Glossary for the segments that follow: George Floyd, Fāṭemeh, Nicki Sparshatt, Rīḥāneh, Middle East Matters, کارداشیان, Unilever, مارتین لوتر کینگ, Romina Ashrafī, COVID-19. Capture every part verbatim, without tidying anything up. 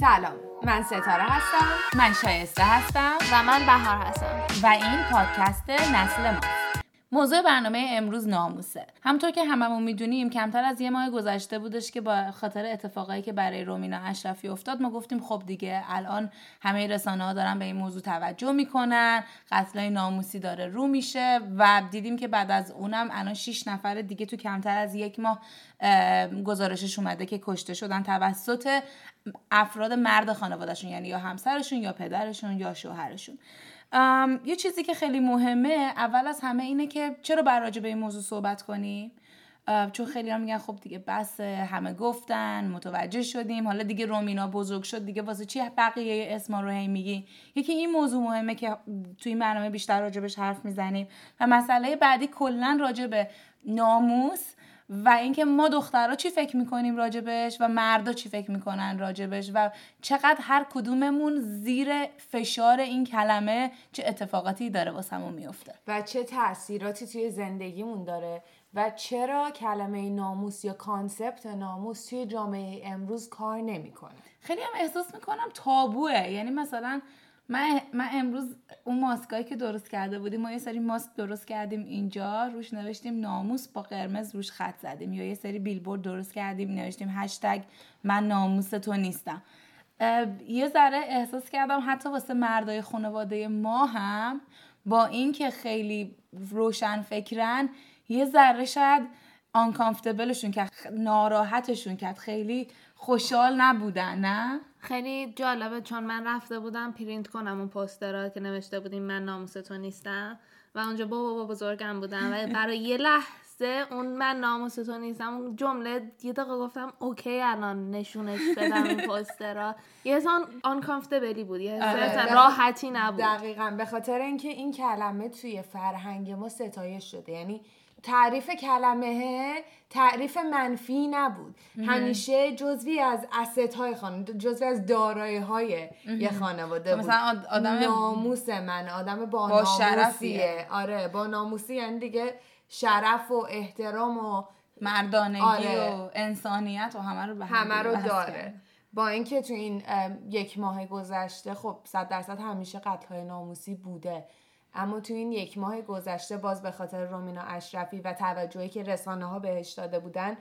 سلام، من ستاره هستم، من شایسته هستم و من بهار هستم و این پادکست نسل ما. موضوع برنامه امروز ناموسه. همطور که هممون میدونیم کمتر از یه ماه گذشته بودش که با خاطر اتفاقایی که برای رومینا اشرفی افتاد ما گفتیم خب دیگه الان همه رسانه‌ها دارن به این موضوع توجه میکنن، قتلای ناموسی داره رو میشه و دیدیم که بعد از اونم الان شش نفر دیگه تو کمتر از یک ماه گزارشش اومده که کشته شدن توسط افراد مرد خانوادهشون، یعنی یا همسرشون یا پدرشون یا شوهرشون. ام، یه چیزی که خیلی مهمه اول از همه اینه که چرا بر راجع به این موضوع صحبت کنیم، چون خیلی ها میگن خب دیگه بس، همه گفتن، متوجه شدیم، حالا دیگه رومینا بزرگ شد، دیگه واسه چی بقیه اسما رو هی میگی. یکی این موضوع مهمه که توی این برنامه بیشتر راجع بهش حرف میزنیم و مسئله بعدی کلا راجع به ناموس و اینکه ما دخترها چی فکر میکنیم راجبش و مردا چی فکر میکنن راجبش و چقدر هر کدوممون زیر فشار این کلمه چه اتفاقاتی داره واسمون میفته و چه تأثیراتی توی زندگیمون داره و چرا کلمه ناموس یا کانسپت ناموس توی جامعه امروز کار نمیکنه. خیلی هم احساس میکنم تابوه، یعنی مثلا من من امروز اون ماسکایی که درست کرده بودیم، ما یه سری ماسک درست کردیم اینجا روش نوشتیم ناموس با قرمز روش خط زدیم، یا یه سری بیلبورد درست کردیم نوشتیم هشتگ من ناموس تو نیستم. یه ذره احساس کردم حتی واسه مردای خانواده ما هم با این که خیلی روشن فکرن یه ذره شاید آنکامفتبلشون کرد، ناراحتشون کرد، خیلی خوشحال نبودن. نه خیلی جالبه چون من رفته بودم پرینت کنم اون پوسترها که نوشته بودیم من ناموس تو نیستم و اونجا بابا بابا بزرگم بودم و برای یه لحظه اون من ناموس تو نیستم اون جمله یه دقیقه گفتم اوکی الان نشونش بدم این پوسترها. یه اصلا آنکامفتبلی بود، یه اصلا راحتی نبود. دقیقاً به خاطر اینکه این کلمه توی فرهنگ ما ستایش شده، یعنی تعریف کلمه تعریف منفی نبود، همیشه جزوی از asset‌های خانم، جزوی از دارایی‌های یه خانواده بود. مثلا آدم ناموس من، آدم با, با ناموسیه. آره با ناموسی یعنی دیگه شرف و احترام و مردانگی، آره. و انسانیت و همه رو به همه رو داره. با اینکه تو این یک ماه گذشته خب صد درصد همیشه قتل‌های ناموسی بوده، اما تو این یک ماه گذشته باز به خاطر رومینا اشرفی و توجهی که رسانه‌ها بهش داده بودن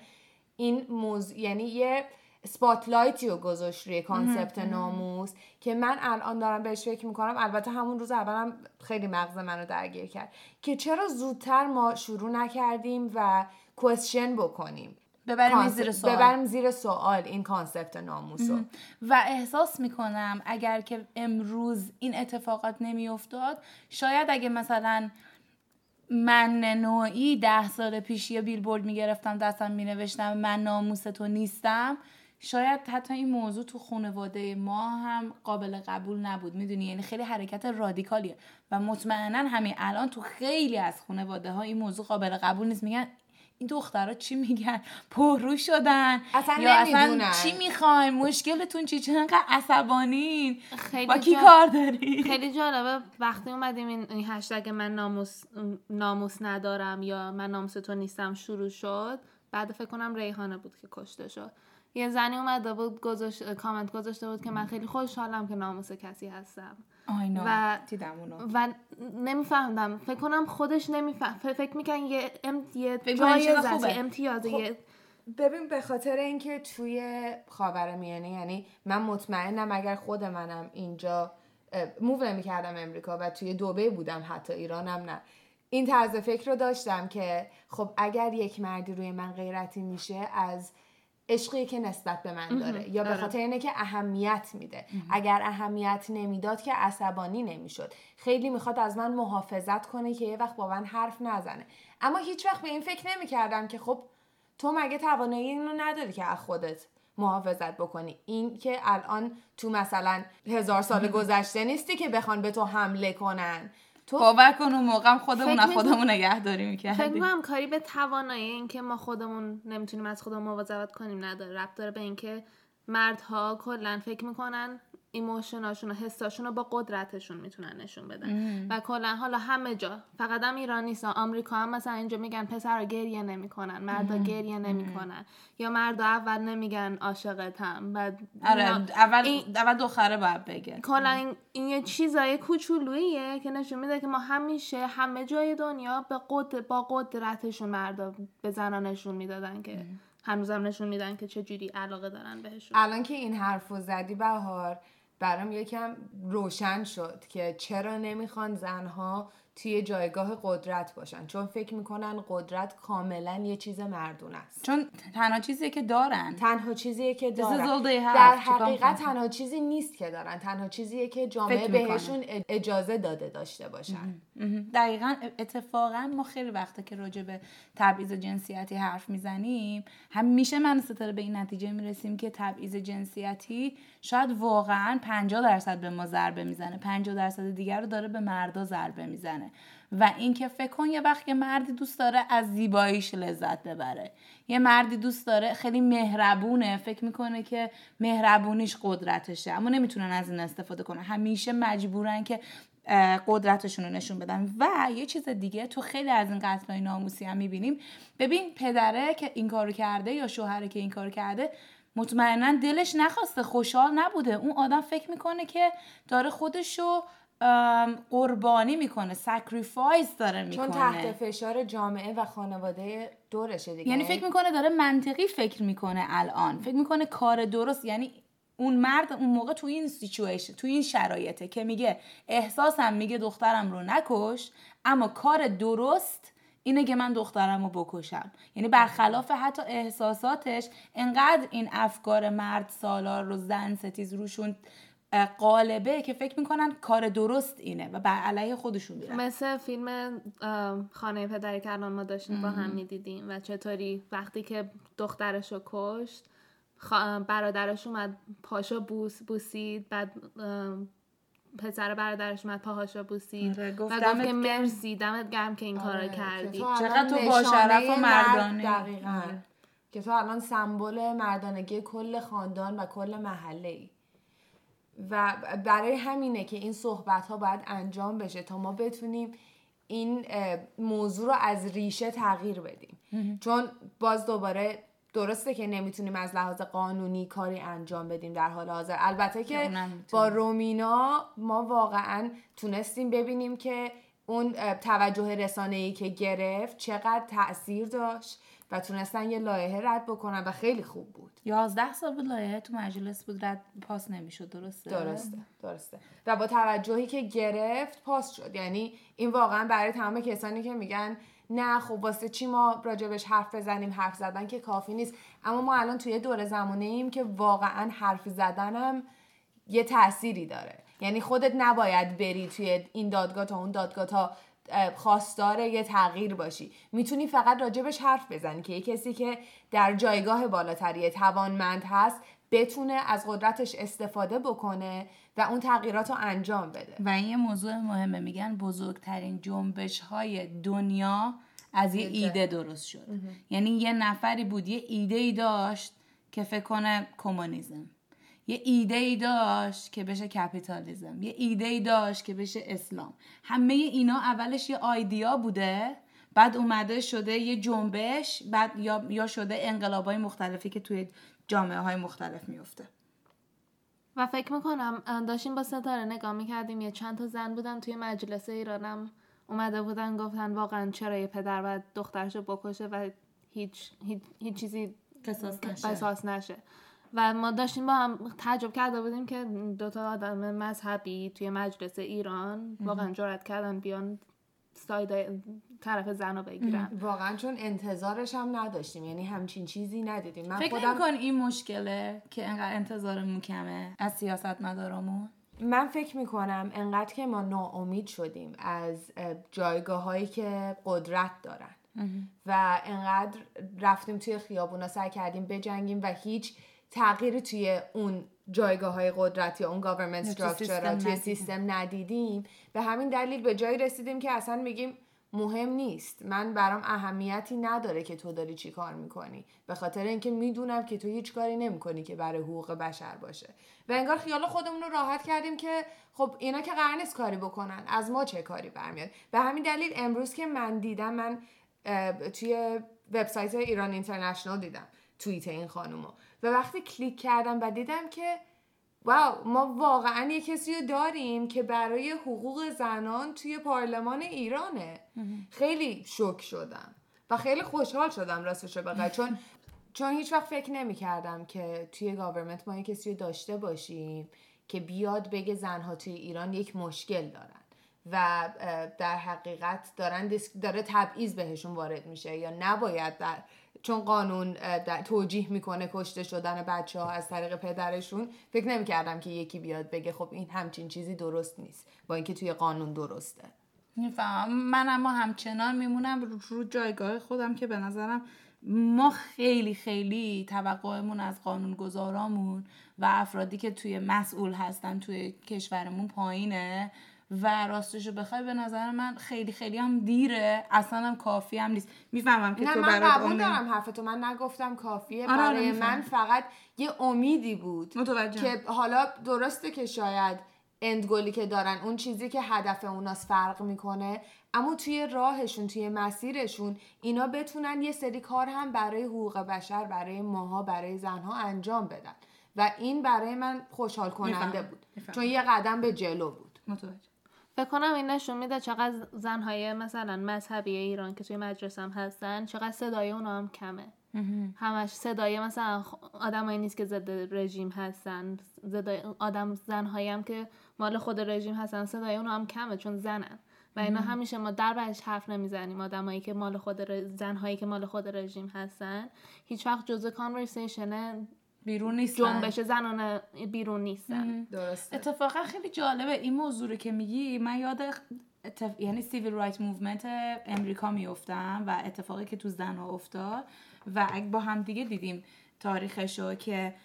این موضوع، یعنی یه اسپاتلایتی رو گذاشت روی کانسپت ناموس که من الان دارم بهش فکر می‌کنم. البته همون روز اولم خیلی مغز منو درگیر کرد که چرا زودتر ما شروع نکردیم و کوئسشن بکنیم، ببریم زیر سوال ببریم زیر سوال این کانسپت ناموسو. و احساس میکنم اگر که امروز این اتفاقات نمیافتاد، شاید اگه مثلا من نوعی ده سال پیش یه بیلبورد میگرفتم دستم مینوشتم من ناموس تو نیستم، شاید حتی این موضوع تو خانواده ما هم قابل قبول نبود. میدونی یعنی خیلی حرکت رادیکالیه و مطمئنا همین الان تو خیلی از خانواده‌ها این موضوع قابل قبول نیست. میگن این دخترها چی میگن؟ پررو شدن اصلا یا اصلا چی میخواین؟ مشکلتون چی؟ چقدر عصبانین؟ با کی جا... کار داری؟ خیلی جالبه وقتی اومدیم این هشتگ من ناموس ناموس ندارم یا من ناموس تو نیستم شروع شد، بعد فکر کنم ریحانه بود که کشته شد، یه زنی اومده بود گذاشت... کامنت گذاشته بود که من خیلی خوشحالم که ناموس کسی هستم. آینو و دیدم اونو و نمیفهمدم، فکر کنم خودش نمیفهم، فکر میکنم یه امتیاز خوبه امتیازه خوب. یه... ببین به خاطر اینکه توی خاورمیانه، یعنی من مطمئنم اگر خود منم اینجا موو نمیکردم امریکا و توی دبی بودم، حتی ایرانم نه، این طرز فکر رو داشتم که خب اگر یک مردی روی من غیرتی میشه از عشقی که نسبت به من داره امه. یا به خاطر اینه که اهمیت میده امه. اگر اهمیت نمیداد که عصبانی نمیشد، خیلی میخواد از من محافظت کنه که یه وقت با من حرف نزنه. اما هیچ وقت به این فکر نمیکردم که خب تو مگه توانایی اینو نداری که از خودت محافظت بکنی؟ این که الان تو مثلا هزار سال گذشته نیستی که بخوان به تو حمله کنن. تو باور کن اون موقعم خودمون از خودمون نگهداری میکردیم. فکر کنم کاری به توانایی این که ما خودمون نمیتونیم از خودمون مواظبت کنیم نداره، ربط داره به اینکه مردها کلا فکر میکنن ایموشناشون و حساشون رو با قدرتشون میتونن نشون بدن ام. و کلا حالا همه جا، فقط هم ایران نیست، آمریکا هم مثلا اینجا میگن پسرا گریه نمیکنن، مردا گریه نمیکنن، یا مردا اول نمیگن عاشقتم، بعد آره اول این... اول دختره باید بگه. کلا این... این یه چیزای کوچولوییه که نشون میده که ما همیشه همه جای دنیا به قد... با قدرتشون مردا به زنانشون میدادن که ام. هنوزم نشون میدن که چه جوری علاقه دارن بهشون. الان که این حرفو زدی بهار، برام یکم روشن شد که چرا نمیخوان زنها توی جایگاه قدرت باشن، چون فکر میکنن قدرت کاملا یه چیز مردونه است، چون تنها چیزیه که دارن، تنها چیزیه که دارن در حقیقت تنها چیزی نیست که دارن، تنها چیزیه که جامعه بهشون اجازه داده داشته باشن. دقیقاً. اتفاقا ما خیلی وقتا که راجع به تبعیض جنسیتی حرف میزنیم همیشه من ستاره به این نتیجه میرسیم که تبعیض جنسیتی شاید واقعا پنجاه درصد به ما ضربه میزنه، پنجاه درصد دیگر رو داره به مردا ضربه میزنه. و این که فکر کن یه وقت یه مردی دوست داره از زیباییش لذت ببره، یه مردی دوست داره خیلی مهربونه، فکر میکنه که مهربونیش قدرتشه، اما نمیتونن از این استفاده کنن، همیشه مجبورن که قدرتشون رو نشون بدن. و یه چیز دیگه تو خیلی از این قتل‌های ناموسی هم میبینیم، ببین پدره که این کارو کرده یا شوهره که این کارو کرده مطمئنن دلش نخواسته، خوشحال نبوده، اون آدم فکر میکنه که داره خودشو قربانی میکنه، سکریفایس داره میکنه، چون تحت فشار جامعه و خانواده دورشه دیگه، یعنی فکر میکنه داره منطقی فکر میکنه، الان فکر میکنه کار درست، یعنی اون مرد اون موقع تو این سیچویشن تو این شرایطه که میگه احساسم میگه دخترم رو نکش، اما کار درست اینه که من دخترمو بکشم، یعنی برخلاف حتی احساساتش انقدر این افکار مرد سالار رو زن ستیز روشون قالبه که فکر میکنن کار درست اینه و بر علیه خودشون میرن. مثل فیلم خانه پدری که الان ما داشتیم با هم میدیدیم و چطوری وقتی که دخترشو کشت برادرش اومد پاشو بوس بوسید، بعد پسر برادرش اومد پاهاشو بوسید و گفت که مرسی، دمت گرم که این کارو کردی، چقدر تو با شرف و مردانه. دقیقاً که تو الان سمبل مردانگی کل خاندان و کل محله‌ای و برای همینه که این صحبت‌ها باید انجام بشه تا ما بتونیم این موضوع رو از ریشه تغییر بدیم. چون باز دوباره درسته که نمیتونیم از لحاظ قانونی کاری انجام بدیم در حال حاضر، البته که با رومینا ما واقعاً تونستیم ببینیم که اون توجه رسانه‌ای که گرفت چقدر تأثیر داشت و تونستن یه لایحه رد بکنن و خیلی خوب بود. یازده سال بود لایحه تو مجلس بود رد پاس نمیشد. درسته درسته درسته و با توجهی که گرفت پاس شد. یعنی این واقعا برای تمام کسانی که میگن نه خب واسه چی ما راجبش حرف بزنیم، حرف زدن که کافی نیست، اما ما الان توی دوره زمانه‌ایم که واقعا حرف زدنم یه تأثیری داره. یعنی خودت نباید بری توی این دادگاه تا اون دادگاه تا خواستار یه تغییر باشی، میتونی فقط راجبش حرف بزنی که یه کسی که در جایگاه بالاتری توانمند هست بتونه از قدرتش استفاده بکنه و اون تغییرات رو انجام بده. و این یه موضوع مهمه، میگن بزرگترین جنبش های دنیا از یه ایده درست شد. یعنی یه نفری بود یه ایده ای داشت که فکر کنه کمونیسم، یه ایده ای داشت که بشه کپیتالیزم، یه ایده ای داشت که بشه اسلام. همه اینا اولش یه آیدیا بوده، بعد اومده شده یه جنبش، بعد یا یا شده انقلاب‌های مختلفی که توی جامعه‌های مختلف میفته. و فکر میکنم داشتیم با ستاره نگاه می‌کردیم، یه چند تا زن بودن توی مجلس ایرانم اومده بودن گفتن واقعاً چرا یه پدر باید دخترشو بکشه و هیچ هیچ, هیچ چیزی قصاص نشه. قصاص نشه. و ما داشتیم با هم تعجب کرده بودیم که دوتا آدم مذهبی توی مجلس ایران واقعا جرأت کردن بیان ساید طرف زن رو بگیرن. واقعا چون انتظارش هم نداشتیم، یعنی همچین چیزی ندیدیم. من فکر خودم... نمی‌کنم این مشکله که انقدر انتظارمون کمه از سیاستمدارامون. من فکر میکنم انقدر که ما ناامید شدیم از جایگاه‌هایی که قدرت دارن و انقدر رفتیم توی خیابونا سعی کردیم بجنگیم و هیچ تغییری توی اون جایگاه‌های قدرت یا اون گاورمنت استراکچر توی سیستم ندیدیم، به همین دلیل به جایی رسیدیم که اصلا میگیم مهم نیست، من برام اهمیتی نداره که تو داری چی کار میکنی، به خاطر اینکه میدونم که تو هیچ کاری نمیکنی که برای حقوق بشر باشه. و انگار خیال خودمون رو راحت کردیم که خب اینا که قرار نیست کاری بکنن، از ما چه کاری برمیاد. به همین دلیل امروز که من دیدم، من توی وبسایت ایران اینترنشنال دیدم توییت این خانومو و وقتی کلیک کردم و دیدم که واو، ما واقعا یه کسی رو داریم که برای حقوق زنان توی پارلمان ایرانه. خیلی شوک شدم و خیلی خوشحال شدم راستش رو بخوای، چون چون هیچ وقت فکر نمی کردم که توی گاورمنت ما یه کسی رو داشته باشیم که بیاد بگه زنها توی ایران یک مشکل دارن و در حقیقت دارن داره تبعیض بهشون وارد میشه یا نباید در، چون قانون توجیه میکنه کشته شدن بچه ها از طریق پدرشون. فکر نمیکردم که یکی بیاد بگه خب این همچین چیزی درست نیست، با اینکه توی قانون درسته. میفهم. من اما همچنان میمونم رو جایگاه خودم که به نظرم ما خیلی خیلی توقعمون از قانونگذارامون و افرادی که توی مسئول هستن توی کشورمون پایینه و راستشو بخوای به نظر من خیلی خیلی هم دیره، اصلا هم کافی هم نیست. میفهمم که تو برات اون، من دارم حرفتو، من نگفتم کافیه. آره برای آره من فقط یه امیدی بود متوجهم. که حالا درسته که شاید اندگولی که دارن، اون چیزی که هدف اوناست فرق میکنه، اما توی راهشون توی مسیرشون اینا بتونن یه سری کار هم برای حقوق بشر، برای ماها، برای زنها انجام بدن و این برای من خوشحال کننده میفهم. بود میفهم. چون یه قدم به جلو بود. متوجهم. فکر کنم این نشون میده چقدر زنهای مثلا مذهبی ایران که توی مجلس هم هستن، چقدر صدای اونا هم کمه. همش صدای مثلا آدمایی نیست که ضد رژیم هستن، صدای آدم زنهایی هم که مال خود رژیم هستن صدای اونا هم کمه، چون زنن و اینا همیشه ما در بحث حرف نمیزنیم. آدمایی که مال خود ر... زنهایی که مال خود رژیم هستن هیچ وقت جزء کانورسیشن بیرون نیستن، جنبش زنانه بیرون نیستن. درسته. اتفاقا خیلی جالبه این موضوع که میگی، من یاد اتف... یعنی سیویل رایت موومنت امریکا میافتم و اتفاقی که تو زنها افتاد و اگه با هم دیگه دیدیم تاریخشو که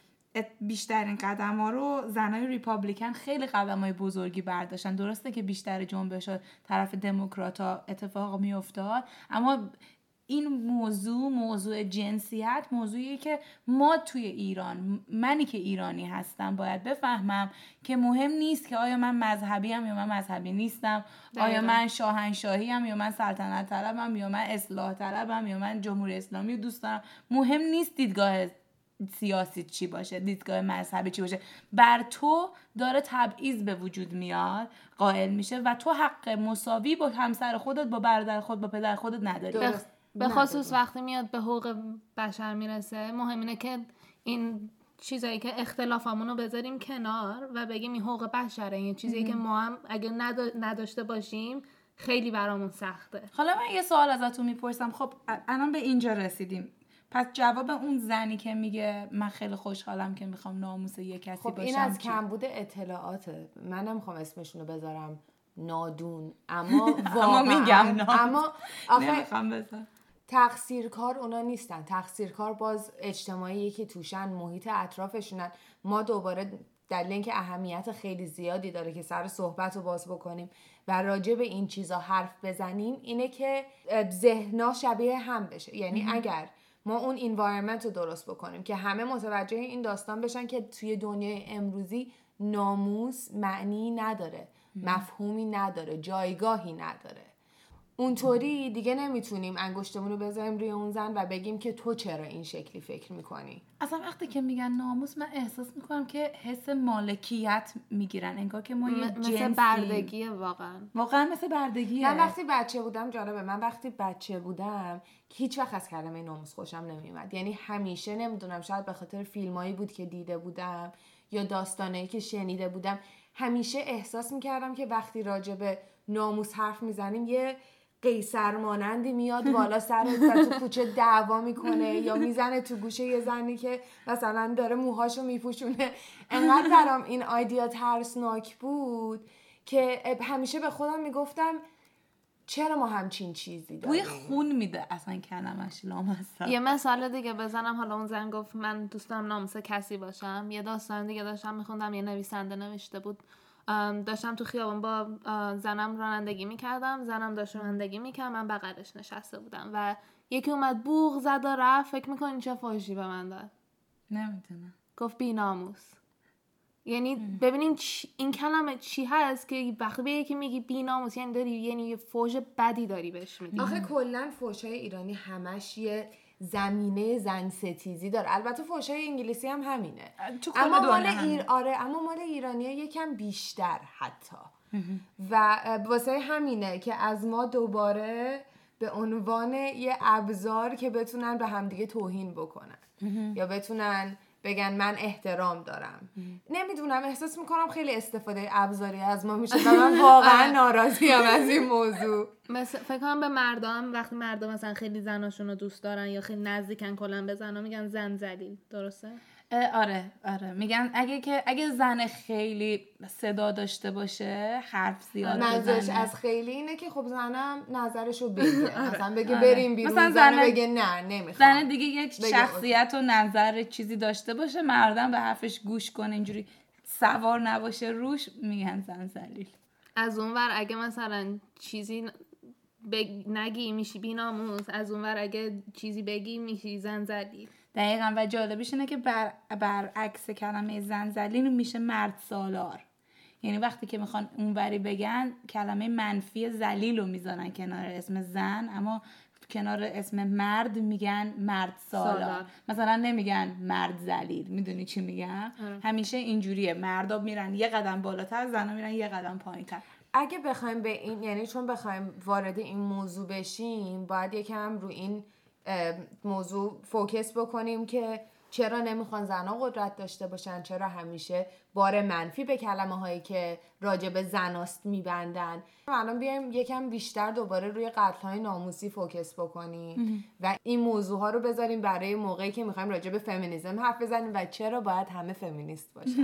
بیشترین قدم‌ها رو زنای ریپابلیکن خیلی قدم‌های بزرگی برداشتن. درسته که بیشتر جنبش‌ها طرف دموکرات‌ها اتفاق میافتاد، اما این موضوع، موضوع جنسیت، موضوعیه که ما توی ایران، منی که ایرانی هستم باید بفهمم که مهم نیست که آیا من مذهبیم یا من مذهبی نیستم، آیا من شاهنشاهیم یا من سلطنت طلبم یا من اصلاح طلبم یا من جمهوری اسلامی دوست دارم. مهم نیست دیدگاه سیاسی چی باشه، دیدگاه مذهبی چی باشه، بر تو داره تبعیض به وجود میاد قائل میشه و تو حق مساوی با همسر خودت، با برادر خودت، با پدر خودت نداری. به خصوص وقتی میاد به حقوق بشر میرسه، مهم اینه که این چیزایی که اختلافامونو بذاریم کنار و بگیم این حقوق بشره، این چیزایی که ما هم اگه نداشته باشیم خیلی برامون سخته. حالا من یه سوال ازتون میپرسم، خب الان به اینجا رسیدیم، پس جواب اون زنی که میگه من خیلی خوشحالم که میخوام ناموس یه کسی خب باشم، خب این از کمبود اطلاعاته. من نمیخوام اسمشونو بذارم نادون، اما واقعا میگم نادون، اما نمیخوام بذارم. تقصیرکار اونا نیستن، تقصیرکار باز اجتماعی که توشن، محیط اطرافشونن. ما دوباره دلیل اینکه اهمیت خیلی زیادی داره که سر صحبت رو باز بکنیم و راجع به این چیزا حرف بزنیم اینه که ذهنا شبیه هم بشه. یعنی اگر ما اون انوایرمنت رو درست بکنیم که همه متوجه این داستان بشن که توی دنیای امروزی ناموس معنی نداره، مفهومی نداره، جایگاهی نداره، اونطوری دیگه نمیتونیم انگشتمون رو بذاریم روی اون زن و بگیم که تو چرا این شکلی فکر میکنی. اصلا وقتی که میگن ناموس، من احساس میکنم که حس مالکیت میگیرن، انگار که ما یه م- جنسی، مثل بردگیه. واقعا واقعا مثل بردگیه. من وقتی بچه بودم، جالبه، من وقتی بچه بودم هیچ وقت از کلمه ناموس خوشم نمیومد. یعنی همیشه، نمیدونم، شاید به خاطر فیلمایی بود که دیده بودم یا داستانایی که شنیده بودم، همیشه احساس میکردم که وقتی راجع به ناموس حرف میزنیم یه قیصر مانندی میاد بالا سرت و تو کوچه دعوا میکنه یا میزنه تو گوشه یه زنی که مثلا داره موهاشو میپوشونه. انقدر برام این ایده ترسناک بود که همیشه به خودم میگفتم چرا ما همچین چیزی داریم. بوی خون میده اصلا کلمش لامصب. یه مثال دیگه بزنم، حالا اون زن گفت من دوست دارم ناموس کسی باشم. یه داستان دیگه داشتم میخوندم، یه نویسنده نوشته بود داشتم تو خیابان با زنم رانندگی میکردم، زنم داشت رانندگی میکرد، من بغلش نشسته بودم و یکی اومد بوق زد و رفت. فکر میکنین چه فحشی به من داد؟ نمیدونم، گفت بی ناموس. یعنی ببینین این کلمه چی هست که وقتی به یکی میگی بی ناموس یعنی داری یعنی یه فحش بدی داری بهش میدی. آخه کلا فحشای ایرانی همش یه زمینه زن ستیزی داره. البته فحشای انگلیسی هم همینه، اما مال ایر... آره اما مال ایرانی‌ها یکم بیشتر حتی و واسه همینه که از ما دوباره به عنوان یه ابزار که بتونن به همدیگه توهین بکنن یا بتونن بگن من احترام دارم. نمیدونم، احساس میکنم خیلی استفاده ابزاری از ما میشه و من واقعا ناراضیم از این موضوع. مثلا فکر کنم به مردم، وقتی مردم مثلا خیلی زناشون رو دوست دارن یا خیلی نزدیکن کلا به زنا، میگن زن ذلیل. درسته؟ آره آره، میگن اگه که اگه زن خیلی صدا داشته باشه، حرف زیاد بزنه، نظرش از خیلی اینه که خب زنم نظرشو بگه. آره. مثلا بگه آره. بریم بیرون، مثلا زن بگه نه نمیخوام. زن دیگه یک شخصیت و نظر چیزی داشته باشه، مردم به حرفش گوش کنه، اینجوری سوار نباشه روش، میگن زن ذلیل. از اونور اگه مثلا چیزی بگ... نگی میشی بی‌ناموس، از اونور اگه چیزی بگی میشی زن ذلیل. دقیقا. و جالبش اینه که بر برعکس کلمه زن ذلیل میشه مرد سالار. یعنی وقتی که میخوان اونوری بگن، کلمه منفی ذلیل رو میذارن کنار اسم زن، اما کنار اسم مرد میگن مرد سالار, سالار. مثلا نمیگن مرد ذلیل. میدونی چی میگن؟ همیشه اینجوریه، مردا میرن یه قدم بالاتر، زنا میرن یه قدم پایینتر. اگه بخوایم به این، یعنی چون بخوایم وارد این موضوع بشیم، باید یکم رو این موضوع فوکس بکنیم که چرا نمیخوان زنها قدرت داشته باشن، چرا همیشه بار منفی به کلمه هایی که راجع به زناست میبندن. الان بیایم یکم بیشتر دوباره روی قتل های ناموسی فوکس بکنیم و این موضوع ها رو بذاریم برای موقعی که میخوایم راجع به فمینیسم حرف بزنیم و چرا باید همه فمینیست باشن.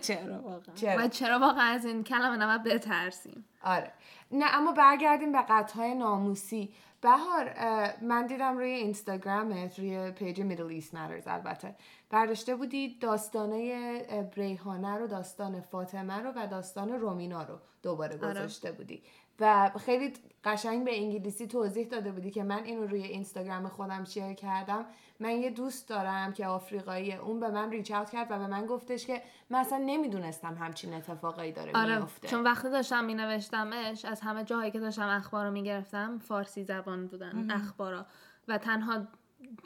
چرا واقعا و چرا واقعا از این کلمه نباید بترسیم. آره نه، اما برگردیم به قتل های ناموسی. بهار، من دیدم روی اینستاگرامت، روی پیج Middle East Matters البته، برداشته بودی داستانه ریحانه رو، داستان فاطمه رو و داستان رومینا رو دوباره گذاشته بودی و خیلی قشنگ به انگلیسی توضیح داده بودی که من اینو روی اینستاگرام خودم شیر کردم. من یه دوست دارم که آفریقاییه، اون به من ریچ اوت کرد و به من گفتش که من اصلا نمیدونستم همچین اتفاقایی داره آره. میفته. چون وقتی داشتم مینوشتمش، از همه جاهایی که داشتم اخبارو میگرفتم فارسی زبان بودن اخبارا و تنها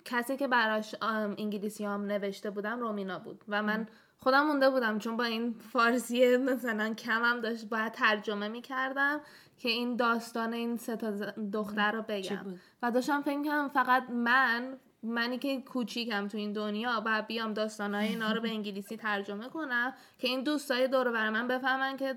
کسی که براش انگلیسی هم نوشته بودم رومینا بود و من خودم مونده بودم، چون با این فارسی مثلا کمم داشت، باید ترجمه میکردم که این داستان این سه تا دختر رو بگم و داشتم فکر می‌کردم فقط من منی که کوچیکم تو این دنیا باید بیام داستانای اینا رو به انگلیسی ترجمه کنم که این دوستای دور و بر من بفهمن که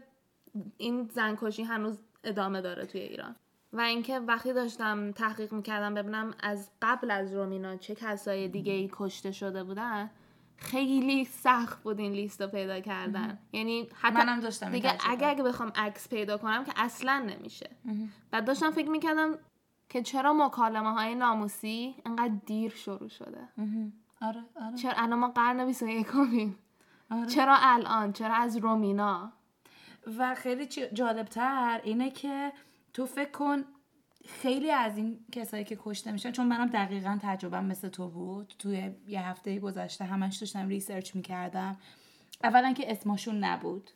این زنکشی هنوز ادامه داره توی ایران. و اینکه وقتی داشتم تحقیق میکردم ببینم از قبل از رومینا چه کسای دیگه‌ای کشته شده بودن، خیلی سخت بود این لیست رو پیدا کردن. اه. یعنی حتی منم داشتم دیگه اگه اگه بخوام عکس پیدا کنم که اصلا نمیشه. بعد داشتم فکر میکردم که چرا مکالمه های ناموسی انقدر دیر شروع شده. اه. آره آره. چرا الان ما قرن بیست و یکمیم؟ آره. چرا الان؟ چرا از رومینا؟ و خیلی جالبتر اینه که تو فکر کن خیلی از این کسایی که کشته میشن، چون منم دقیقاً تجربه‌ام مثل تو بود، توی یه هفته گذشته همش داشتم ریسرچ میکردم. اولا که اسمشون نبود،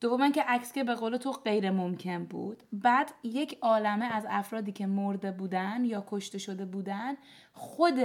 دوما که عکس که به قول تو غیر ممکن بود، بعد یک عالمه از افرادی که مرده بودن یا کشته شده بودن، خود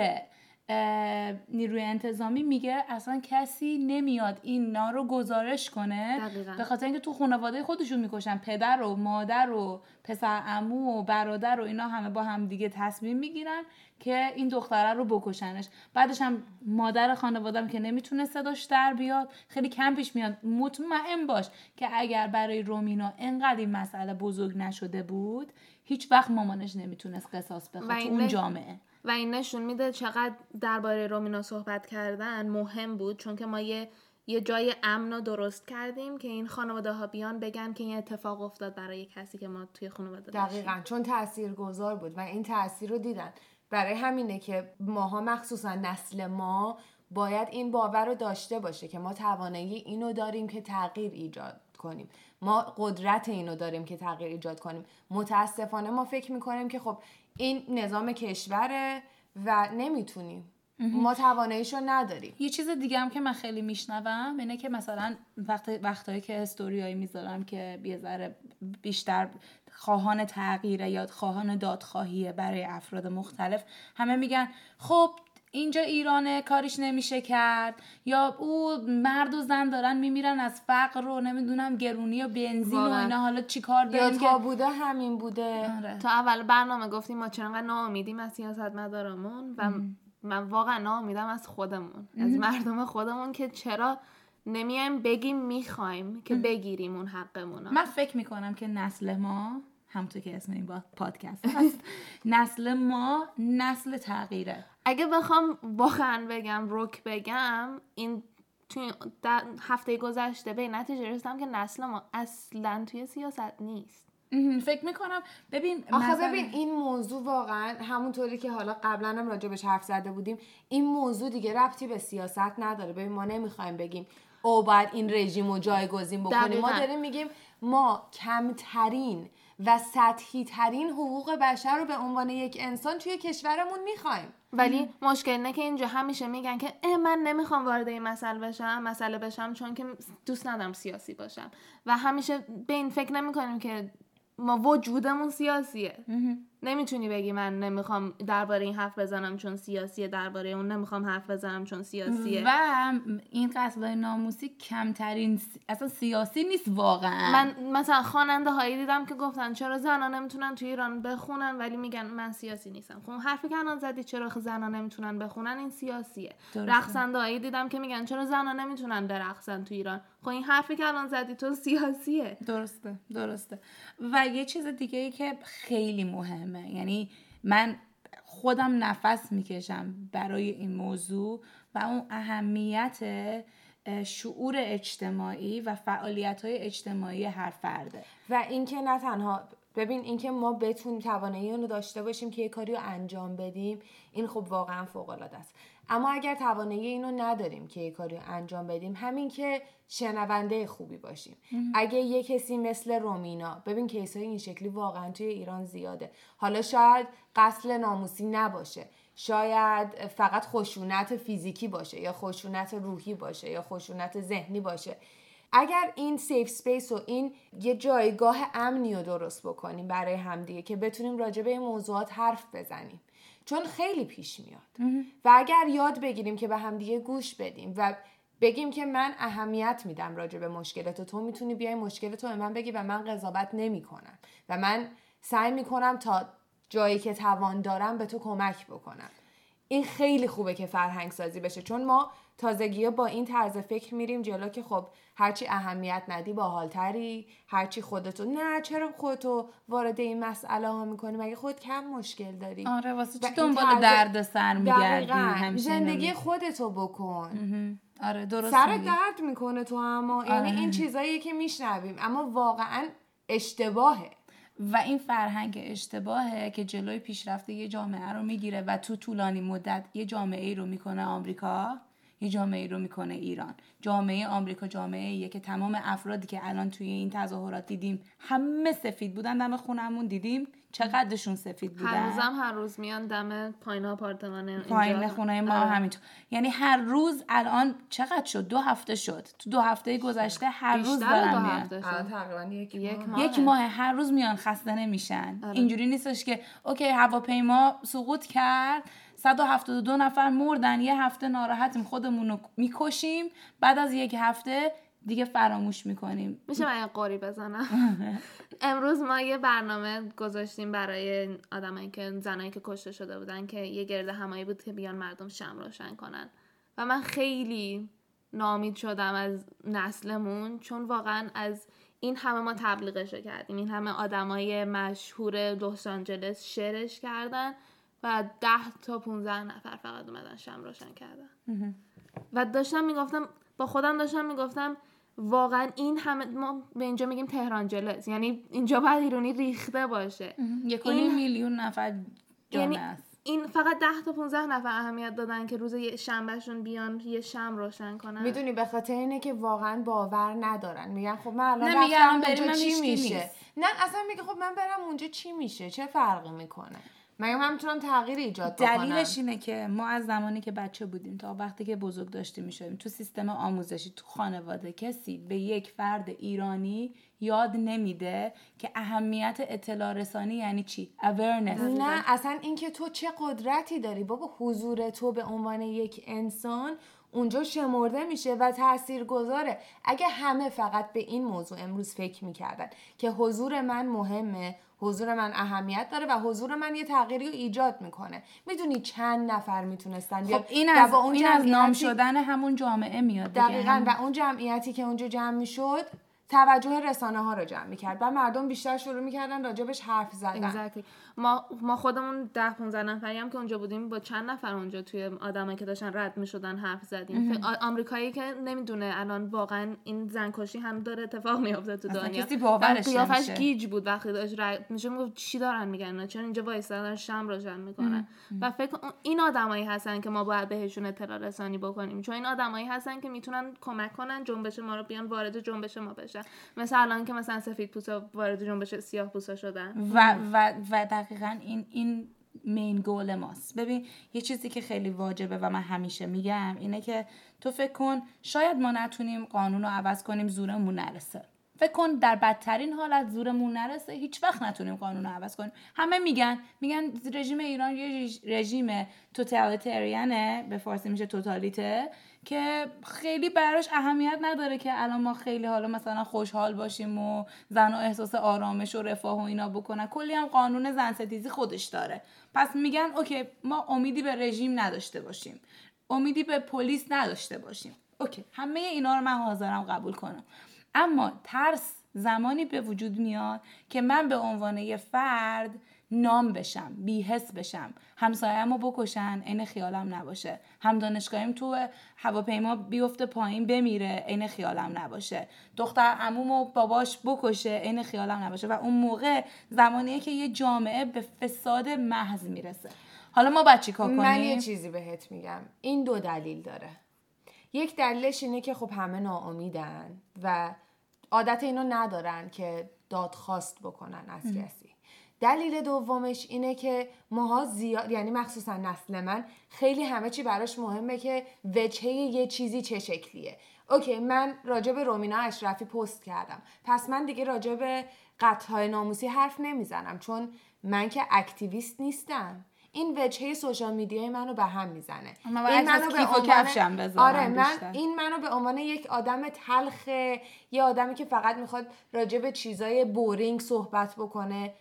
نیروی انتظامی میگه اصلا کسی نمیاد اینا رو گزارش کنه، به خاطر اینکه تو خانواده خودشون میکشن. پدر و مادر و پسر عمو و برادر و اینا همه با هم دیگه تصمیم میگیرن که این دختره رو بکشنش. بعدش هم مادر خانواده‌ام که نمیتونه صداش در بیاد، خیلی کم پیش میاد. مطمئن باش که اگر برای رومینا انقدر این مسئله بزرگ نشده بود، هیچ وقت مامانش نمیتونست قصاص بخواد تو اون جامعه. و این نشون میده چقدر درباره رومینا صحبت کردن مهم بود، چون که ما یه یه جای امن درست کردیم که این خانواده ها بیان بگن که این اتفاق افتاد برای کسی که ما توی خانواده داشتیم. دقیقاً، چون تاثیرگذار بود و این تاثیر رو دیدن. برای همینه که ماها، مخصوصا نسل ما، باید این باور رو داشته باشه که ما توانایی اینو داریم که تغییر ایجاد کنیم. ما قدرت اینو داریم که تغییر ایجاد کنیم. متاسفانه ما فکر میکنیم که خب این نظام کشوره و نمیتونیم، ما تواناییشو نداریم. یه چیز دیگه هم که من خیلی میشنوم اینه که مثلا وقت وقتایی که استوریایی میذارم که یه ذره بیشتر خواهان تغییره یا خواهان دادخواهیه برای افراد مختلف، همه میگن خب اینجا ایرانه، کارش نمیشه کرد، یا او مرد و زن دارن میمیرن از فقر و نمیدونم گرونی و بنزین و اینا، حالا چیکار داریم؟ یا تا بوده همین بوده. آره. تا اول برنامه گفتیم ما چرا انقدر ناامیدیم از سیاستمدارامون و من واقعا ناامیدم از خودمون، از مردم خودمون که چرا نمیایم بگیم میخوایم که بگیریم اون حقمون. من فکر میکنم که نسل ما، همونطور که اسم این پادکست هست، نسل ما نسل تغییره. اگه بخوام واقعا بگم، رک بگم، این توی هفته گذشته به نتیجه رسیدم که نسل ما اصلا توی سیاست نیست. فکر میکنم ببین آخه ببین این موضوع واقعا همونطوری که حالا قبلا هم راجبش حرف زده بودیم، این موضوع دیگه ربطی به سیاست نداره. ببین ما نمیخوایم بگیم او باید این رژیم رو جایگزین بکنیم، ما داریم میگیم ما کمترین و سطحی ترین حقوق بشر رو به عنوان یک انسان توی کشورمون میخوایم. ولی مشکل اینه که اینجا همیشه میگن که اه من نمیخوام وارد این مسئله بشم مسئله بشم چون که دوست ندارم سیاسی باشم، و همیشه به این فکر نمیکنیم که ما وجودمون سیاسیه. نمیتونی بگی من نمیخوام درباره این حرف بزنم چون سیاسیه، درباره اون نمیخوام حرف بزنم چون سیاسیه، و این قضیه ناموسی کمترین س... اصلا سیاسی نیست واقعا. من مثلا خواننده هایی دیدم که گفتن چرا زنا نمیتونن تو ایران بخونن، ولی میگن من سیاسی نیستم. خب حرفی که الان زدی چرا زنا نمیتونن بخونن، این سیاسیه. رقصنده هایی دیدم که میگن چرا زنا نمیتونن برقصن تو ایران، خب این حرفی که الان زدی تو سیاسیه. درسته درسته. و یه چیز دیگه ای که خیلی مهمه، یعنی من خودم نفس میکشم برای این موضوع، و اون اهمیت شعور اجتماعی و فعالیت‌های اجتماعی هر فرده، و اینکه نه تنها ببین اینکه ما بتونیم توانایی اون رو داشته باشیم که یه کاری رو انجام بدیم، این خب واقعا فوق‌العاده است. اما اگر توانایی اینو نداریم که یه کاری رو انجام بدیم، همین که شنونده خوبی باشیم. اگه یه کسی مثل رومینا، ببین کیسای این شکلی واقعا توی ایران زیاده، حالا شاید قتل ناموسی نباشه، شاید فقط خشونت فیزیکی باشه یا خشونت روحی باشه یا خشونت ذهنی باشه، اگر این سیف سپیس و این یه جایگاه امنی رو درست بکنیم برای همدیگه که بتونیم راجع به این موضوعات حرف بزنیم، چون خیلی پیش میاد، و اگر یاد بگیریم که به همدیگه گوش بدیم و بگیم که من اهمیت میدم راجع به مشکلات، تو میتونی بیای مشکلاتو به من بگی و من قضاوت نمیکنم و من سعی میکنم تا جایی که توان دارم به تو کمک بکنم. این خیلی خوبه که فرهنگ سازی بشه، چون ما تازگی‌ها با این طرز فکر میریم جلو که خب هرچی اهمیت ندی باحال‌تری، هرچی خودتو نه چرا خودتو وارد این مسئله ها میکنی، مگه خود کم مشکل داری؟ آره واسه چی دنبال درد سر میگردی؟ همیشه زندگی خودتو بکن. آره درست، سر درد میکنه تو اما. آره. یعنی این چیزاییه که میشنویم اما واقعا اشتباهه، و این فرهنگ اشتباهه که جلوی پیشرفت یه جامعه رو میگیره و تو طولانی مدت یه جامعه رو میکنه آمریکا، یه جامعه رو میکنه ایران. جامعه آمریکا جامعه ایه که تمام افرادی که الان توی این تظاهرات دیدیم همه سفید بودن، دم خونمون دیدیم چقدرشون سفید بودن، هر روزم هر روز میان دم پایین آپارتمان اینجا، پایین خونه ما همینطور. یعنی هر روز الان چقدر شد؟ دو هفته شد، تو دو هفته گذشته هر روز دارن میان، تقریبا یک ماه یک ماه هر روز میان، خسته نمیشن. آره. اینجوری نیستش که اوکی هواپیما سقوط کرد صد و هفتاد و دو نفر مردن، یه هفته ناراحتیم خودمون رو میکشیم، بعد از یک هفته دیگه فراموش میکنیم. میشه من یه قاری بزنم؟ امروز ما یه برنامه گذاشتیم برای آدمایی که زنایی که کشته شده بودن، که یه گرد همایی بود که بیان مردم شمع روشن کنن، و من خیلی ناامید شدم از نسلمون، چون واقعا از این همه ما تبلیغش کردیم، این همه آدمای مشهور لس آنجلس شعرش کردن و ده تا پانزده نفر فقط اومدن شمع روشن کردن. و داشتم میگفتم با خودم داشتم میگفتم واقعا این همه ما به اینجا میگیم تهران جلس، یعنی اینجا باید ایرانی ریخته باشه، یک و نیم میلیون نفر جامعه است. این فقط ده تا پانزده نفر اهمیت دادن که روز یه شنبهشون بیان یه شمع روشن کنن. میدونی به خاطر اینه که واقعا باور ندارن. میگن خب من الان رفتم اونجا چی میشه؟ نه اصلا میگه خب من برم اونجا چی میشه؟ چه فرقی میکنه؟ مگه من میتونم تغییر ایجاد کنم؟ دلیلش اینه که ما از زمانی که بچه بودیم تا وقتی که بزرگ داشتیم میشدیم تو سیستم آموزشی تو خانواده کسی به یک فرد ایرانی یاد نمیده که اهمیت اطلاع رسانی یعنی چی؟ awareness. نه اصلا اینکه تو چه قدرتی داری بابا، حضور تو به عنوان یک انسان اونجا شمرده میشه و تاثیرگذاره. اگه همه فقط به این موضوع امروز فکر میکردن که حضور من مهمه، حضور من اهمیت داره و حضور من یه تغییری رو ایجاد میکنه، میدونی چند نفر میتونستن خب این از, و اون این از نام شدن همون جامعه میاد دقیقاً هم. و اون جمعیتی که اونجا جمع میشد توجه رسانه ها رو جمع میکرد و مردم بیشتر شروع میکردن راجبش حرف زدن. exactly. ما ما خودمون ده پانزده نفری هم که اونجا بودیم با چند نفر اونجا توی آدمایی که داشتن رد میشدن حرف زدیم. آمریکایی که نمیدونه الان واقعا این زنکشی هم داره اتفاق میافته تو دنیا، کسی باورش نمیشه. قیافش گیج بود وقتی داشت رد میشه، میگفت چی دارن میگن، چرا اینجا وایسادن شمع روشن میکنن. و فکر این آدمایی هستن که ما باید بهشون اطلاع رسانی بکنیم، چون این آدمایی هستن که میتونن کمک کنن جنبش ما رو بیان وارد جنبش ما بشن. مثلا الان که مثلا سفیدپوستا وارد جنبش سیاه‌پوستا شدن و و و دقیقاً این این مین گول ماست. ببین یه چیزی که خیلی واجبه و من همیشه میگم اینه که تو فکر کن شاید ما نتونیم قانون رو عوض کنیم، زورمون نرسه. فکر کن در بدترین حالت زورمون نرسه، هیچ وقت نتونیم قانون رو عوض کنیم. همه میگن میگن رژیم ایران یه رژیم توتالیتریانه، به فارسی میشه توتالیته، که خیلی براش اهمیت نداره که الان ما خیلی حالا مثلا خوشحال باشیم و زن‌ها احساس آرامش و رفاه و اینا بکنن. کلی هم قانون زن ستیزی خودش داره. پس میگن اوکی ما امیدی به رژیم نداشته باشیم، امیدی به پلیس نداشته باشیم. اوکی همه اینا رو من حاضرم قبول کنم، اما ترس زمانی به وجود میاد که من به عنوان یه فرد نام بشم، بی‌حس بشم، همسایه‌مو بکشن، عین خیالم نباشه، هم دانشگاهیم تو هواپیما بیفته پایین بمیره، عین خیالم نباشه، دختر عمومو باباش بکشه، عین خیالم نباشه. و اون موقع زمانیه که یه جامعه به فساد محض میرسه. حالا ما باید چیکار کنیم؟ من یه چیزی بهت میگم، این دو دلیل داره. یک دلیلش اینه که خب همه ناامیدن و عادت اینو ندارن که دادخواست بکنن از کسی. دلیل دومش اینه که ماها زیاد، یعنی مخصوصا نسل من، خیلی همه چی براش مهمه که وجهه یه چیزی چه شکلیه. اوکی من راجب رومینا اشرفی پست کردم، پس من دیگه راجب قطعهای ناموسی حرف نمیزنم چون من که اکتیویست نیستم. این وجهه سوشال میدیای منو به هم میزنه. من این منو به کیف و کفشم بذارم. آره من بیشتر. این منو به عنوان یک آدم تلخ، یه آدمی که فقط میخواد راجب چیزای بورینگ صحبت بکنه،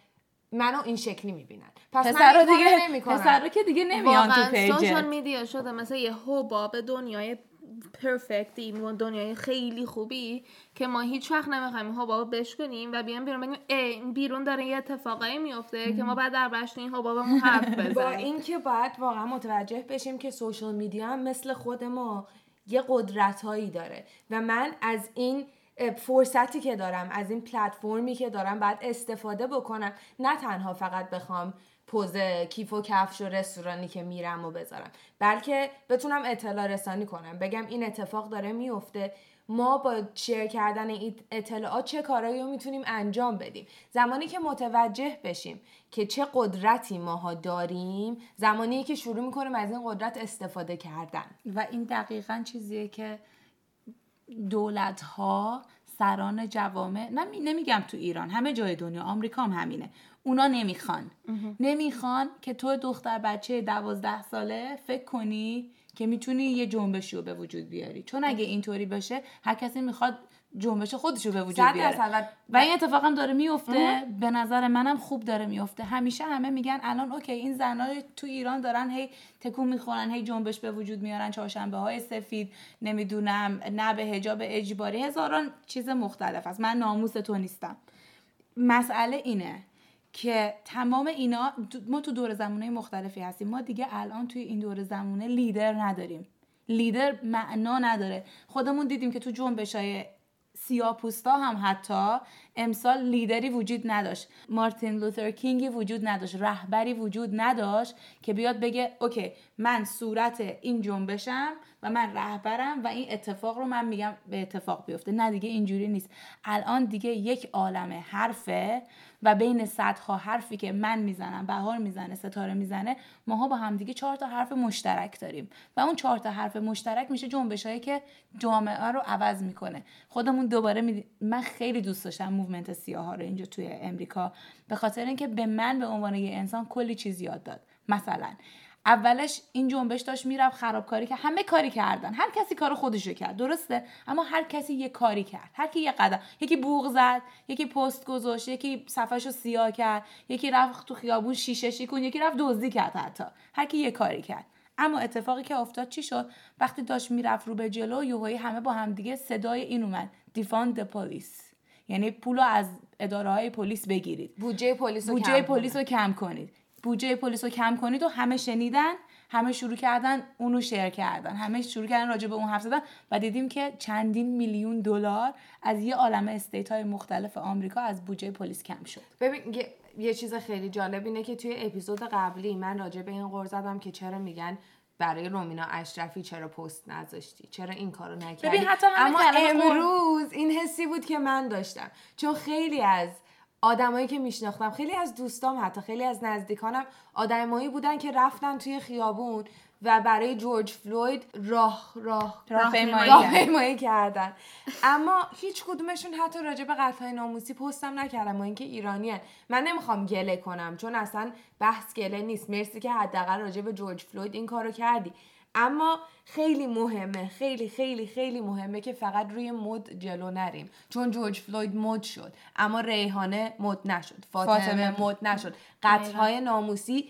منو این شکلی میبینن. پس پسرا دیگه نمیکنن. پسرا که دیگه نمیان تو پیج. سوشال میدیا شده مثلا یه حباب دنیای پرفکتی، دنیای خیلی خوبی که ما هیچ وقت نمیخوایم حبابو بشکنیم و بیان بیرون بگیم ای بیرون داره یه اتفاقایی میفته که ما بعد در برش این حبابمون حرف بزنیم. با اینکه باید واقعا متوجه بشیم که سوشال میدیا هم مثل خود ما یه قدرتایی داره و من از این فرصتی که دارم، از این پلتفرمی که دارم باید استفاده بکنم، نه تنها فقط بخوام پوز کیف و کفش و رستورانی که میرم و بذارم، بلکه بتونم اطلاع رسانی کنم، بگم این اتفاق داره میفته، ما با شیر کردن این اطلاعات چه کارایی رو میتونیم انجام بدیم. زمانی که متوجه بشیم که چه قدرتی ماها داریم، زمانی که شروع میکنیم از این قدرت استفاده کردن. و این دقیقاً چیزیه که دولت‌ها، سران جوامع، نمی... نمیگم تو ایران، همه جای دنیا، آمریکا هم همینه، اونا نمیخوان نمیخوان که تو دختر بچه دوازده ساله فکر کنی که میتونی یه جنبشی رو به وجود بیاری، چون اگه اینطوری باشه هر کسی میخواد جنبش خودش رو به وجود بیاره و این اتفاق هم داره میفته. به نظر منم خوب داره میفته. همیشه همه میگن الان اوکی این زن‌ها تو ایران دارن هی تکون میخورن، هی جنبش به وجود میارن، چهارشنبه‌های سفید، نمیدونم، نه به حجاب اجباری، هزاران چیز مختلف است. من ناموس تو نیستم. مسئله اینه که تمام اینا، ما تو دور زمانه مختلفی هستیم، ما دیگه الان توی این دور زمانه لیدر نداریم. لیدر معنا نداره. خودمون دیدیم که تو جنبش‌های سیاه‌پوستا هم حتی امسال لیدری وجود نداشت، مارتین لوتر کینگی وجود نداشت، رهبری وجود نداشت که بیاد بگه اوکی من صورت این جنبشم و من رهبرم و این اتفاق رو من میگم به اتفاق بیفته. نه دیگه اینجوری نیست. الان دیگه یک عالمه حرفه و بین صدها حرفی که من میزنم، بهار میزنه، ستاره میزنه، ماها با هم دیگه چهار تا حرف مشترک داریم و اون چهار تا حرف مشترک میشه جنبشایی که جامعه رو عوض میکنه. خودمون دوباره می... من خیلی دوست داشتم موومنت سیاها رو اینجا توی امریکا، به خاطر اینکه به من به عنوان یه انسان کلی چیز یاد داد. مثلا اولش این جنبش داشت میرفت خرابکاری که همه کاری کردن، هر کسی کار خودشو کرد، درسته، اما هر کسی یه کاری کرد، هر کی یه قدم، یکی بوق زد، یکی پست گذاشت، یکی صفحه‌شو سیاه کرد، یکی رفت تو خیابون شیشه شیکون، یکی رفت دزدی کرد، حتی هر کی یه کاری کرد. اما اتفاقی که افتاد چی شد؟ وقتی داشت میرفت رو به جلو، یوهایی همه با هم دیگه صدای این اومد، Defund the Police، یعنی پولو از اداره‌های پلیس بگیرید، بودجه پلیس رو بودجه پلیس رو کم کنید، بودجه پلیس رو کم کنید. و همه شنیدن، همه شروع کردن اونو شیر کردن، همه شروع کردن راجع به اون حرف زدن و دیدیم که چندین میلیون دلار از یه عالمه استیت‌های مختلف آمریکا از بودجه پلیس کم شد. ببین یه،, یه چیز خیلی جالب اینه که توی اپیزود قبلی من راجع به این قرض زدم که چرا میگن برای رومینا اشرفی چرا پست نذاشتی، چرا این کارو نکردی. اما امروز این حسی بود که من داشتم، چون خیلی از آدمایی که میشناختم، خیلی از دوستام، حتی خیلی از نزدیکانم آدمایی بودن که رفتن توی خیابون و برای جورج فلوید راه راه راهپیمایی کردن، اما هیچ کدومشون حتی راجع به قتل‌های ناموسی پستم نکردن. ما اینکه ایرانیان، من نمیخوام گله کنم چون اصلا بحث گله نیست، مرسی که حداقل راجع به جورج فلوید این کارو کردی، اما خیلی مهمه، خیلی خیلی خیلی مهمه که فقط روی مد جلو نریم، چون جورج فلوید مد شد اما ریحانه مد نشد، فاطمه مد نشد، قتل‌های ناموسی.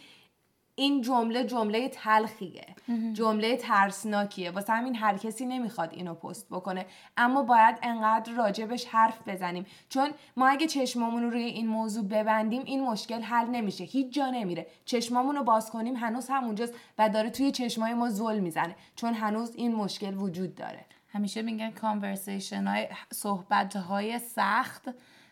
این جمله جمله تلخیه، جمله ترسناکیه، واسه همین هر کسی نمیخواد اینو پست بکنه، اما باید انقدر راجبش حرف بزنیم، چون ما اگه چشمامون رو روی این موضوع ببندیم این مشکل حل نمیشه، هیچ جا نمیره. چشمامون رو باز کنیم هنوز همونجاست و داره توی چشمای ما زل میزنه، چون هنوز این مشکل وجود داره. همیشه میگن کانورسیشن های صحبت های سخت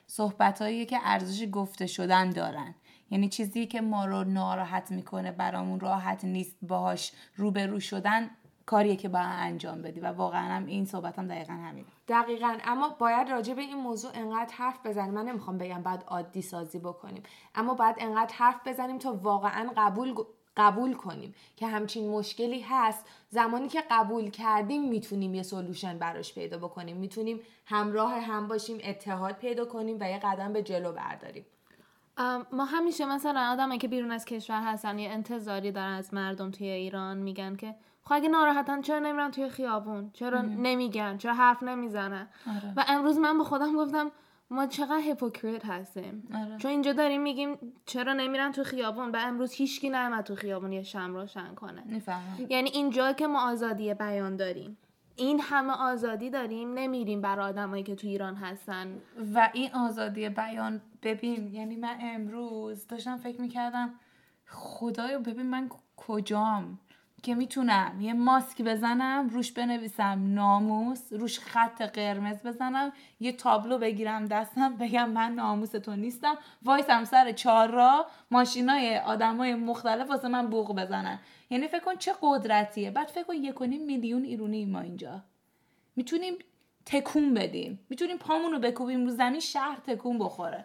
صحبت هایی که ارزش گفته شدن دارن، یعنی چیزی که ما رو ناراحت میکنه، برامون راحت نیست باهاش روبرو شدن، کاریه که باید انجام بدی و واقعا هم این صحبت هم دقیقا همینه. دقیقاً. اما باید راجع به این موضوع انقدر حرف بزنیم، من نمیخوام بگم باید عادی سازی بکنیم، اما باید انقدر حرف بزنیم تا واقعا قبول قبول کنیم که همچین مشکلی هست. زمانی که قبول کردیم میتونیم یه سولوشن براش پیدا بکنیم، میتونیم همراه هم باشیم، اتحاد پیدا کنیم و یه قدم به جلو برداریم. ما همیشه مثلا آدمایی که بیرون از کشور هستن یه انتظاری دارن از مردم توی ایران، میگن که خب اگه ناراحتن چرا نمیرن توی خیابون، چرا مم. نمیگن، چرا حرف نمیزنن. آره. و امروز من به خودم گفتم ما چقدر هیپوکریت هستیم. آره. چون اینجا داریم میگیم چرا نمیرن تو خیابون و امروز هیچکی نمیاد تو خیابون یه شمع روشن کنه. میفهمم. یعنی اینجا که ما آزادی بیان داریم، این همه آزادی داریم، نمیریم برای آدمایی که تو ایران هستن. و این آزادی بیان، ببین یعنی من امروز داشتم فکر میکردم خدایا ببین من کجام که میتونم یه ماسک بزنم روش بنویسم ناموس، روش خط قرمز بزنم، یه تابلو بگیرم دستم بگم من ناموس تو نیستم، وایسم سر چهارراه ماشینای آدمای مختلف واسه من بوق بزنن. یعنی فکر کن چه قدرتیه. بعد فکر کن یک و نیم میلیون ایرانی ما اینجا میتونیم تکون بدیم، میتونیم پامونو بکوبیم رو زمین شهر تکون بخوره.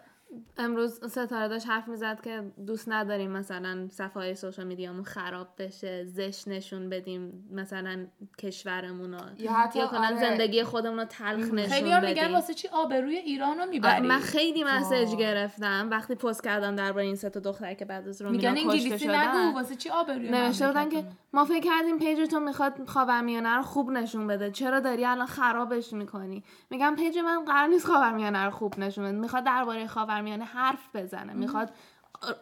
امروز ستاره داشت حرف میزد که دوست نداریم مثلا صفحه‌های سوشال میدیامون خراب بشه، زشت نشون بدیم مثلا کشورمون رو، یا حتی آره. زندگی خودمون رو تلخ نشون بدیم. خیلی ها میگن واسه چی آبروی ایران رو میبریم. من خیلی مسیج گرفتم وقتی پست کردم درباره این سه تا دختر که بعد از رومینا کشته شدن، میگن انگلیسی نگو واسه چی آبروی من نوشته بودن که ما فکر کردیم پیجتون میخواد خاورمیانه رو خوب نشون بده، چرا داری الان خرابش میکنی؟ میگم پیج من قرار نیست خاورمیانه رو خوب نشون بده، میخواد درباره خاور میانه حرف بزنه، میخواد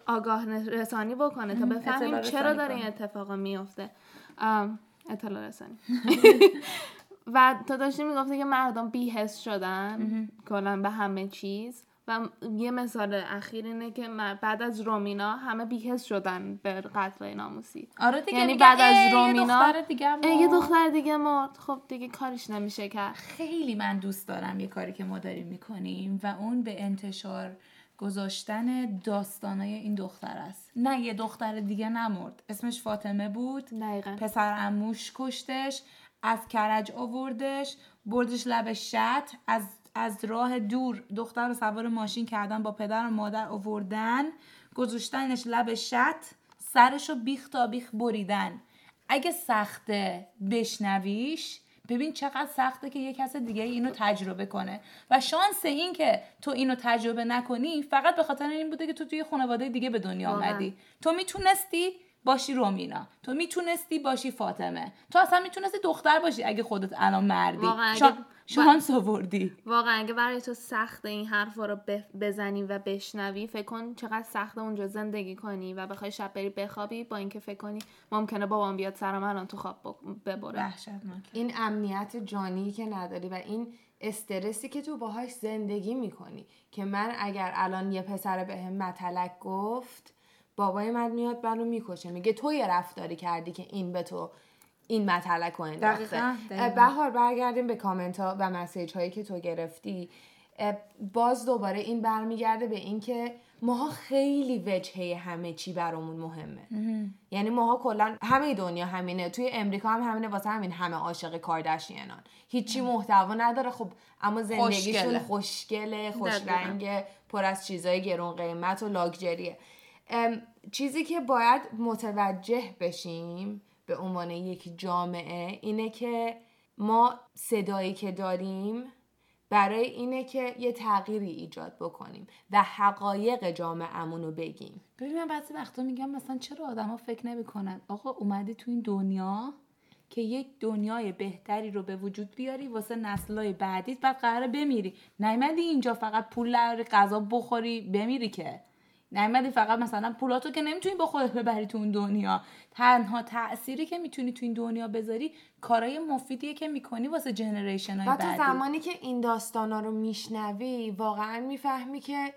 آگاه رسانی بکنه تا بفهمیم چرا داره این اتفاقا میفته. اطلاع رسانی. و تا داشتیم میگفته که مردم بی‌حس شدن کلا به همه چیز و یه مثال اخیر اینه که بعد از رومینا همه بی‌حس شدن به قتل ناموسی. آره دیگه، یعنی بعد از رومینا یه دختر دیگه مرد. خب دیگه کارش نمیشه کرد. خیلی من دوست دارم یه کاری که ما داریم میکنیم و اون به انتشار گذاشتن داستانای این دختر است. نه یه دختر دیگه نمرد، اسمش فاطمه بود. دقیقاً. پسر عموش کشتش، از کرج آوردش، بردش لب شط، از از راه دور دختر رو سوار ماشین کردن، با پدر و مادر آوردن، گذاشتنش لب شط، سرشو بیخ تا بیخ بریدن. اگه سخته بشنویش، ببین چقدر سخته که یه کس دیگه اینو تجربه کنه و شانس این که تو اینو تجربه نکنی فقط به خاطر این بوده که تو توی خانواده دیگه به دنیا آمدی. تو میتونستی باشی رومینا، تو میتونستی باشی فاطمه، تو اصلا میتونستی دختر باشی اگه خودت الان مردی. شانس آوردی. واقعا اگه برای تو سخت این حرفا رو بزنی و بشنوی، فکر کن چقدر سخته اونجا زندگی کنی و بخوای شب بری بخوابی با اینکه فکر کنی ممکنه بابام بیاد سرم الان تو خواب ببره. وحشتناک. این امنیت جانی که نداری و این استرسی که تو باهاش زندگی میکنی، که من اگر الان یه پسر بهم متلک گفت، بابای من میاد منو میکشه، میگه تو یه رفتاری کردی که این به تو این مطلع رو انداخته. بهار، برگردیم به کامنت ها و مسیج هایی که تو گرفتی. باز دوباره این برمیگرده به این که ماها خیلی وجهه همه چی برامون مهمه. یعنی ماها کلا همه دنیا همینه، توی امریکا هم همینه، واسه همین همه عاشق کارداشیانان. هیچی محتوا نداره. خب اما زندگیشون خوشگله، خوشرنگه، پر از چیزای گرون قیمت و لاکچریه. چیزی که باید متوجه بشیم به عنوان یک جامعه اینه که ما صدایی که داریم برای اینه که یه تغییری ایجاد بکنیم و حقایق جامعه‌مون رو بگیم. ببین من بعضی وقتا میگم مثلا چرا آدما فکر نمی‌کنن آقا اومدی تو این دنیا که یک دنیای بهتری رو به وجود بیاری واسه نسل‌های بعدیت، بعد قراره بمیری. نیومدی اینجا فقط پول لاری غذا بخوری بمیری، که نمیدی فقط مثلا پولاتو که نمیتونی با خودت ببری تو اون دنیا. تنها تأثیری که میتونی تو این دنیا بذاری کارهای مفیدیه که میکنی واسه جنریشن های بعدی. و تو زمانی که این داستانا رو میشنوی واقعا میفهمی که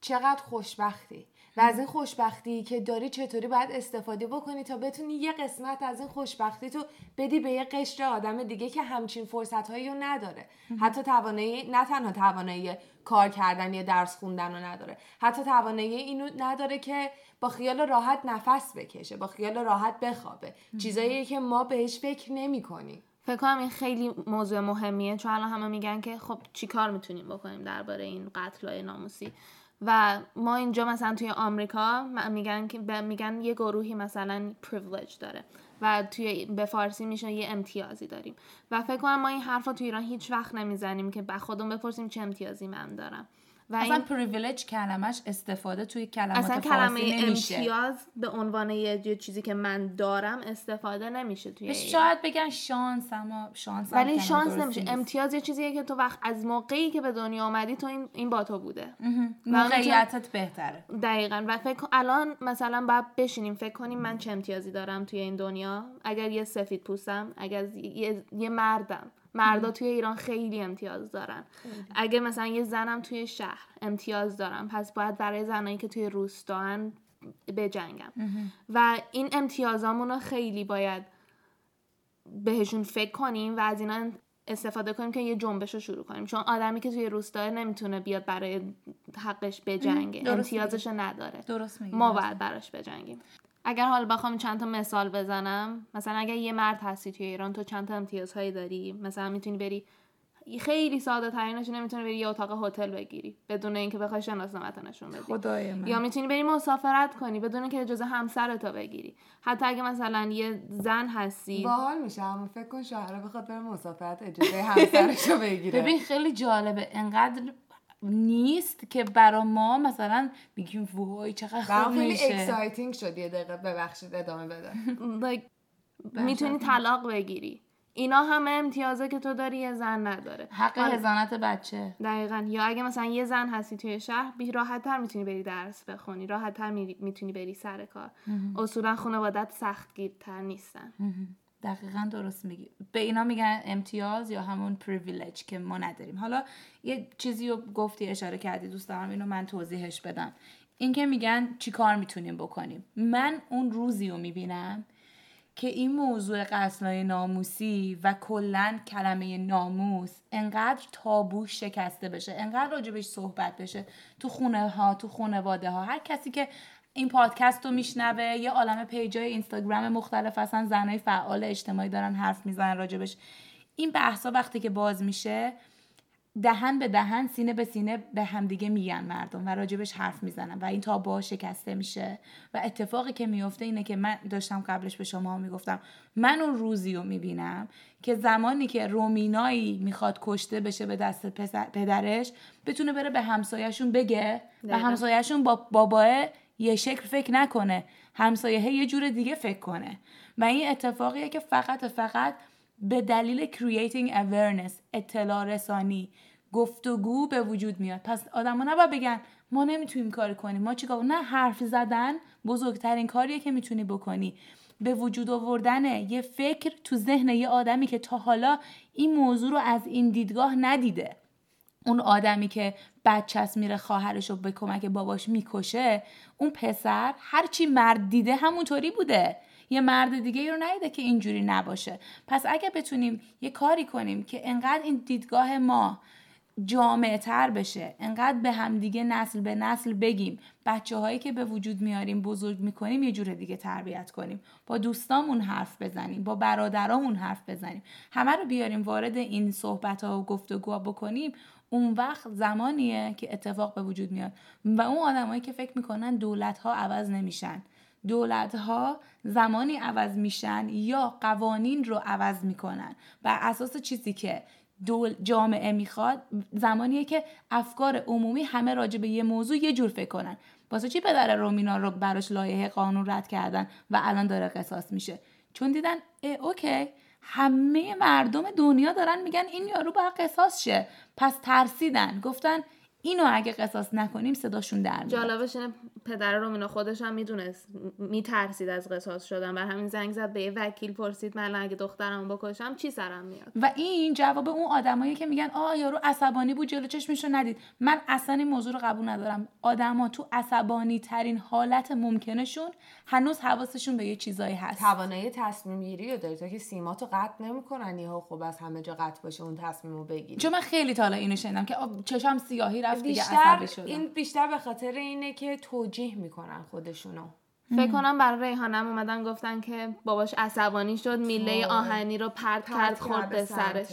چقدر خوشبختی و از این خوشبختی که داری چطوری باید استفاده بکنی تا بتونی یه قسمت از این خوشبختی تو بدی به یه قشر آدم دیگه که همچین فرصتهایی رو نداره. حتی توانایی، نه تنها توانایی کار کردن یا درس خوندن رو نداره، حتی توانایی اینو نداره که با خیال راحت نفس بکشه، با خیال راحت بخوابه. چیزایی که ما بهش فکر نمی کنیم. فکر کنم این خیلی موضوع مهمیه، چون الان همه میگن که خب چیکار میتونیم بکنیم درباره این قتل‌های ناموسی. و ما اینجا مثلا توی آمریکا میگن که میگن یه گروهی مثلا privilege داره و توی به فارسی میشه یه امتیازی داریم. و فکر کنم ما این حرفا توی ایران هیچ وقت نمیزنیم که به خودمون بپرسیم چه امتیازی من دارم. و اصلا privilege کلمش استفاده توی کلمات فارسی نمیشه. اصلا کلمه امتیاز به عنوان یه چیزی که من دارم استفاده نمیشه توی ایران. شاید بگن شانس، اما شانس ولی شانس نمیشه. امتیاز یه چیزیه که تو وقت از موقعی که به دنیا اومدی تو این این با تو بوده. موقعیتت بهتره. دقیقاً. و فکر الان مثلا باید بشینیم فکر کنیم من چه امتیازی دارم توی این دنیا. اگر یه سفید پوستم، اگر یه, یه مردم، مردا توی ایران خیلی امتیاز دارن. اگه مثلا یه زنم توی شهر امتیاز دارم، پس باید برای زنایی که توی روستان بجنگم. و این امتیازامون رو خیلی باید بهشون فکر کنیم و از اینا استفاده کنیم که یه جنبش رو شروع کنیم، چون آدمی که توی روستا نمیتونه بیاد برای حقش بجنگه، امتیازش نداره. درست میگی. ما باید براش بجنگیم. اگر حالا بخوام چند تا مثال بزنم، مثلا اگر یه مرد هستی توی ایران، تو چند تا امتیازهایی داری. مثلا میتونی بری، خیلی ساده ترینش اینه، میتونی بری یه اتاق هتل بگیری بدون اینکه بخوای شناسنامه‌ت نشون بدی. خدای من. یا میتونی بری مسافرت کنی بدون اینکه اجازه همسرت بگیری. حتی اگه مثلا یه زن هستی، باحال میشه. اما فکر کن شوهر بخواد بره مسافرت اجازه همسرش رو بگیره. ببین خیلی جالبه، انقدر نیست که برای ما مثلا بگیم وای چقدر خوب میشه. خیلی اکسایتینگ شد. یه دقیقه ببخشید ادامه بده. میتونی طلاق بگیری. اینا همه امتیازه که تو داری یه زن نداره. حق هزانت بچه. دقیقاً. یا اگه مثلا یه زن هستی توی شهر، راحت‌تر میتونی بری درس بخونی، راحت‌تر میتونی بری سر کار. اصولا خانواده‌ات سختگیرتر نیستن. دقیقاً درست میگی. به اینا میگن امتیاز یا همون پریویلیج که ما نداریم. حالا یه چیزی رو گفتی، اشاره کردی، دوست دارم اینو من توضیحش بدم. این که میگن چی کار میتونیم بکنیم، من اون روزی رو میبینم که این موضوع قتل‌های ناموسی و کلن کلمه ناموس انقدر تابو شکسته بشه، انقدر راجبش صحبت بشه تو خونه ها، تو خانواده ها. هر کسی که این پادکست رو میشنوه، یه عالمه پیجای اینستاگرام مختلف هستن، زنای فعال اجتماعی دارن حرف میزنن راجبش. این بحثا وقتی که باز میشه، دهن به دهن، سینه به سینه به همدیگه میگن مردم و راجبش حرف میزنن و این تابو شکسته میشه. و اتفاقی که میفته اینه که من داشتم قبلش به شما میگفتم، من اون روزی رو میبینم که زمانی که رومینایی میخواد کشته بشه به دست پدرش، بتونه بره به همسایه‌شون بگه و همسایه‌شون با باباه یه شکل فکر نکنه، همسایه یه جور دیگه فکر کنه. و این اتفاقیه که فقط فقط به دلیل creating awareness، اطلاع رسانی، گفتگو به وجود میاد. پس آدم ها نباید بگن ما نمیتونیم کار کنیم، ما چیکار؟ نه، حرف زدن بزرگترین کاریه که میتونی بکنی. به وجود آوردن یه فکر تو ذهن یه آدمی که تا حالا این موضوع رو از این دیدگاه ندیده. اون آدمی که بچه‌اش میره خواهرشو به کمک باباش میکشه، اون پسر هرچی مرد دیده همونطوری بوده، یه مرد دیگه ای رو ندیده که اینجوری نباشه. پس اگه بتونیم یه کاری کنیم که انقدر این دیدگاه ما جامع‌تر بشه، انقدر به هم دیگه نسل به نسل بگیم، بچه‌هایی که به وجود میاریم، بزرگ میکنیم، یه جور دیگه تربیت کنیم، با دوستامون حرف بزنیم، با برادرامون حرف بزنیم، همه رو بیاریم وارد این صحبت‌ها و گفتگوها بکنیم، اون وقت زمانیه که اتفاق به وجود میاد. و اون آدمایی که فکر میکنن دولت‌ها عوض نمیشن، دولت‌ها زمانی عوض میشن یا قوانین رو عوض میکنن بر اساس چیزی که دول جامعه میخواد، زمانیه که افکار عمومی همه راجع به یه موضوع یه جور فکر کنن. واسه چی پدر رومینا رو براش لایحه قانون رد کردن و الان داره قصاص میشه؟ چون دیدن اوکی همه مردم دنیا دارن میگن این یارو باید قصاص شه، پس ترسیدن، گفتن اینو اگه قصاص نکنیم صداشون در میاد. جالبش اینه پدر رومینا خودش هم میدونست میترسید از قصاص شدن، بر همین زنگ زد به یه وکیل پرسید من اگه دخترمو بکشم چی سرم میاد. و این جواب اون آدمایی که میگن آه یارو عصبانی بود جلو چشمشو ندید. من اصلا این موضوع رو قبول ندارم. آدما تو عصبانی ترین حالت ممکنشون هنوز حواسشون به یه چیزایی هست. توانایی تصمیم گیری رو داره، تا که سیماتو قطع نمیکنن یا خب از همه جا قطع باشه اون تصمیمو بگیری. چون من خیلی تا حالا اینو شنیدم که چشام سیاهی رفت دیگه عصبی شدم. این بیشتر به خاطر اینه که توجیه میکنن خودشونو. فکر کنم برای ریحانه اومدن گفتن که باباش عصبانی شد، میله آهنی رو پرت کرد خورد به سرش.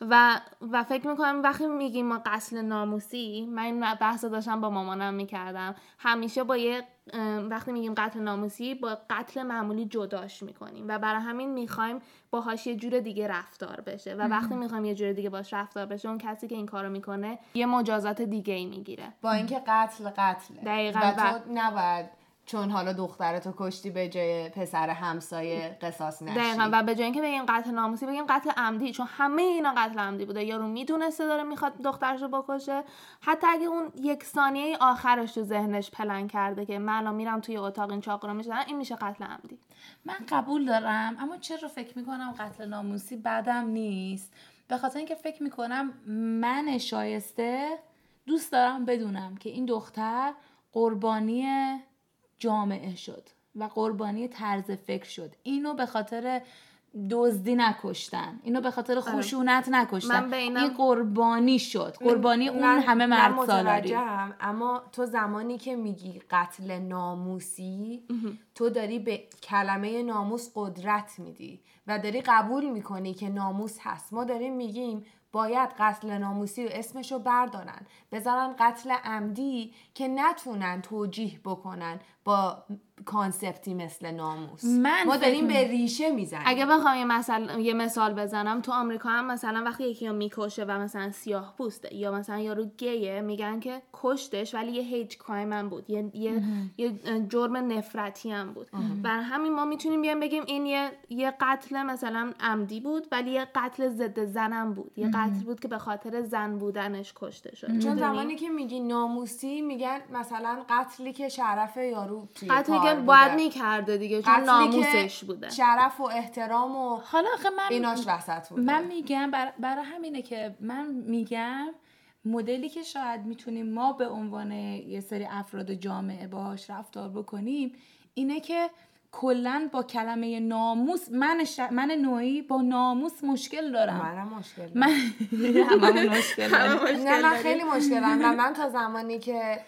و و فکر میکنم وقتی میگیم ما قتل ناموسی، من بحث داشتم با مامانم میکردم، همیشه با یه وقتی میگیم قتل ناموسی با قتل معمولی جداش میکنیم و برای همین میخوایم باهاش یه جور دیگه رفتار بشه. و وقتی میخوایم یه جور دیگه باهاش رفتار بشه، اون کسی که این کارو میکنه یه مجازات دیگه ای میگیره، با اینکه قتل قتله. دقیقاً. و تو نباید چون حالا دخترتو کشتی به جای پسر همسایه قصاص نشی. دقیقاً. و به جای اینکه بگیم قتل ناموسی، بگیم قتل عمدی، چون همه اینا قتل عمدی بوده. یارو میدونسته داره میخواد دخترشو بکشه، حتی اگه اون یک ثانیه آخرش تو ذهنش پلن کرده که من الان میرم توی اتاق این چاقو رو میزنم، این میشه قتل عمدی. من قبول دارم، اما چرا فکر میکنم قتل ناموسی بعدم نیست؟ به خاطر اینکه فکر میکنم من شایسته دوست دارم بدونم که این دختر قربانی جامعه شد و قربانی طرز فکر شد. اینو به خاطر دزدی نکشتن، اینو به خاطر خشونت نکشتن، این قربانی شد، قربانی اون همه مرد سالاری. اما تو زمانی که میگی قتل ناموسی، تو داری به کلمه ناموس قدرت میدی و داری قبول میکنی که ناموس هست. ما داریم میگیم باید قتل ناموسی و اسمشو بردارن، بذارن قتل عمدی که نتونن توجیه بکنن با کانسپتی مثل ناموس. ما داریم به ریشه میزنیم. اگه بخوام یه مثال یه مثال بزنم، تو آمریکا هم مثلا وقتی یکی رو میکشه و مثلا سیاه پوسته یا مثلا یارو گیه، میگن که کشتش ولی یه هیت کرایم هم بود، یه یه, یه جرم نفرتی هم بود. برای همین ما میتونیم بیان بگیم این یه یه قتل مثلا عمدی بود ولی یه قتل ضد زنم بود، یه قتل بود که به خاطر زن بودنش کشته شد. چون زمانی که میگی ناموسی، میگن مثلا قتلی که شرف یارو قتلی که باید میکرده دیگه، چون ناموسش بوده، شرف و احترام و حالا من ایناش وسط بوده. من میگم برای برا همینه که من میگم مدلی که شاید میتونیم ما به عنوان یه سری افراد جامعه باش رفتار بکنیم اینه که کلاً با کلمه ناموس، من ش... من نوعی با ناموس مشکل دارم. منم مشکل دارم. من همه مشکل دارم. نه من خیلی مشکل دارم و من تا زمانی که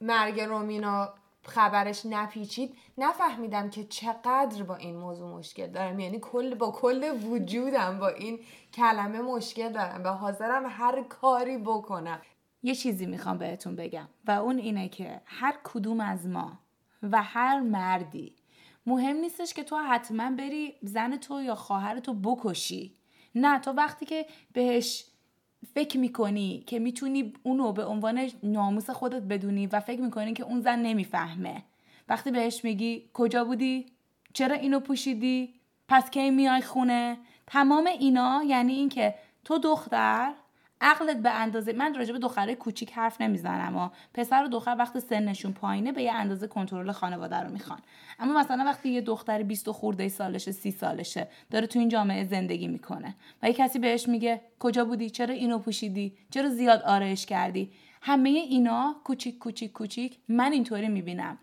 مرگ رومینا خبرش نپیچید نفهمیدم که چقدر با این موضوع مشکل دارم، یعنی کل با کل وجودم با این کلمه مشکل دارم و حاضرم هر کاری بکنم. یه چیزی میخوام بهتون بگم و اون اینه که هر کدوم از ما و هر مردی، مهم نیستش که تو حتما بری زن تو یا خواهر تو بکشی، نه، تو وقتی که بهش فکر میکنی که میتونی اونو به عنوان ناموس خودت بدونی و فکر میکنی که اون زن نمیفهمه، وقتی بهش میگی کجا بودی؟ چرا اینو پوشیدی؟ پس کی میای خونه؟ تمام اینا یعنی این که تو دختر عقلت به اندازه، من راجع به دخترای کوچیک حرف نمیزنم، اما پسر و دختر وقتی سنشون پایینه به یه اندازه کنترل خانواده رو میخوان، اما مثلا وقتی یه دختر بیست و خورده سالشه، سی سالشه داره تو این جامعه زندگی میکنه و یه کسی بهش میگه کجا بودی؟ چرا اینو پوشیدی؟ چرا زیاد آرایش کردی؟ همه اینا کوچیک کوچیک کوچیک، من اینطوری میبینم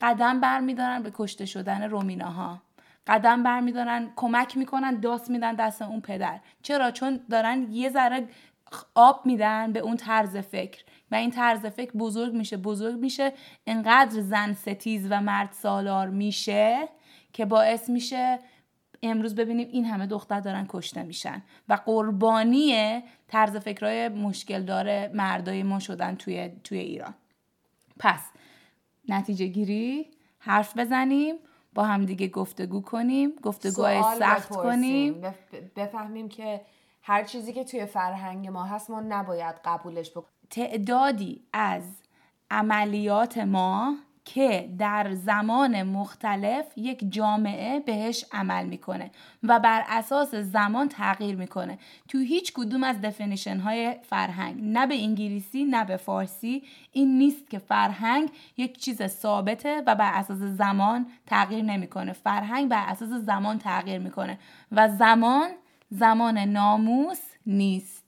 قدم برمیدارن به کشته شدن رومیناها، قدم برمیدارن، کمک میکنن، دست میدن دست اون پدر. چرا؟ چون دارن یه ذره آب میدن به اون طرز فکر و این طرز فکر بزرگ میشه بزرگ میشه انقدر زن ستیز و مرد سالار میشه که باعث میشه امروز ببینیم این همه دختر دارن کشته میشن و قربانی طرز فکرهای مشکل داره مردای ما شدن توی, توی ایران. پس نتیجه گیری، حرف بزنیم، با همدیگه گفتگو کنیم، گفتگوهای سخت کنیم، بفهمیم که هر چیزی که توی فرهنگ ما هست ما نباید قبولش بکنیم. تعدادی از عملیات ما که در زمان مختلف یک جامعه بهش عمل میکنه و بر اساس زمان تغییر میکنه. تو هیچ کدوم از دفینیشن های فرهنگ، نه به انگلیسی نه به فارسی، این نیست که فرهنگ یک چیز ثابته و بر اساس زمان تغییر نمیکنه. فرهنگ بر اساس زمان تغییر میکنه و زمان زمان ناموس نیست.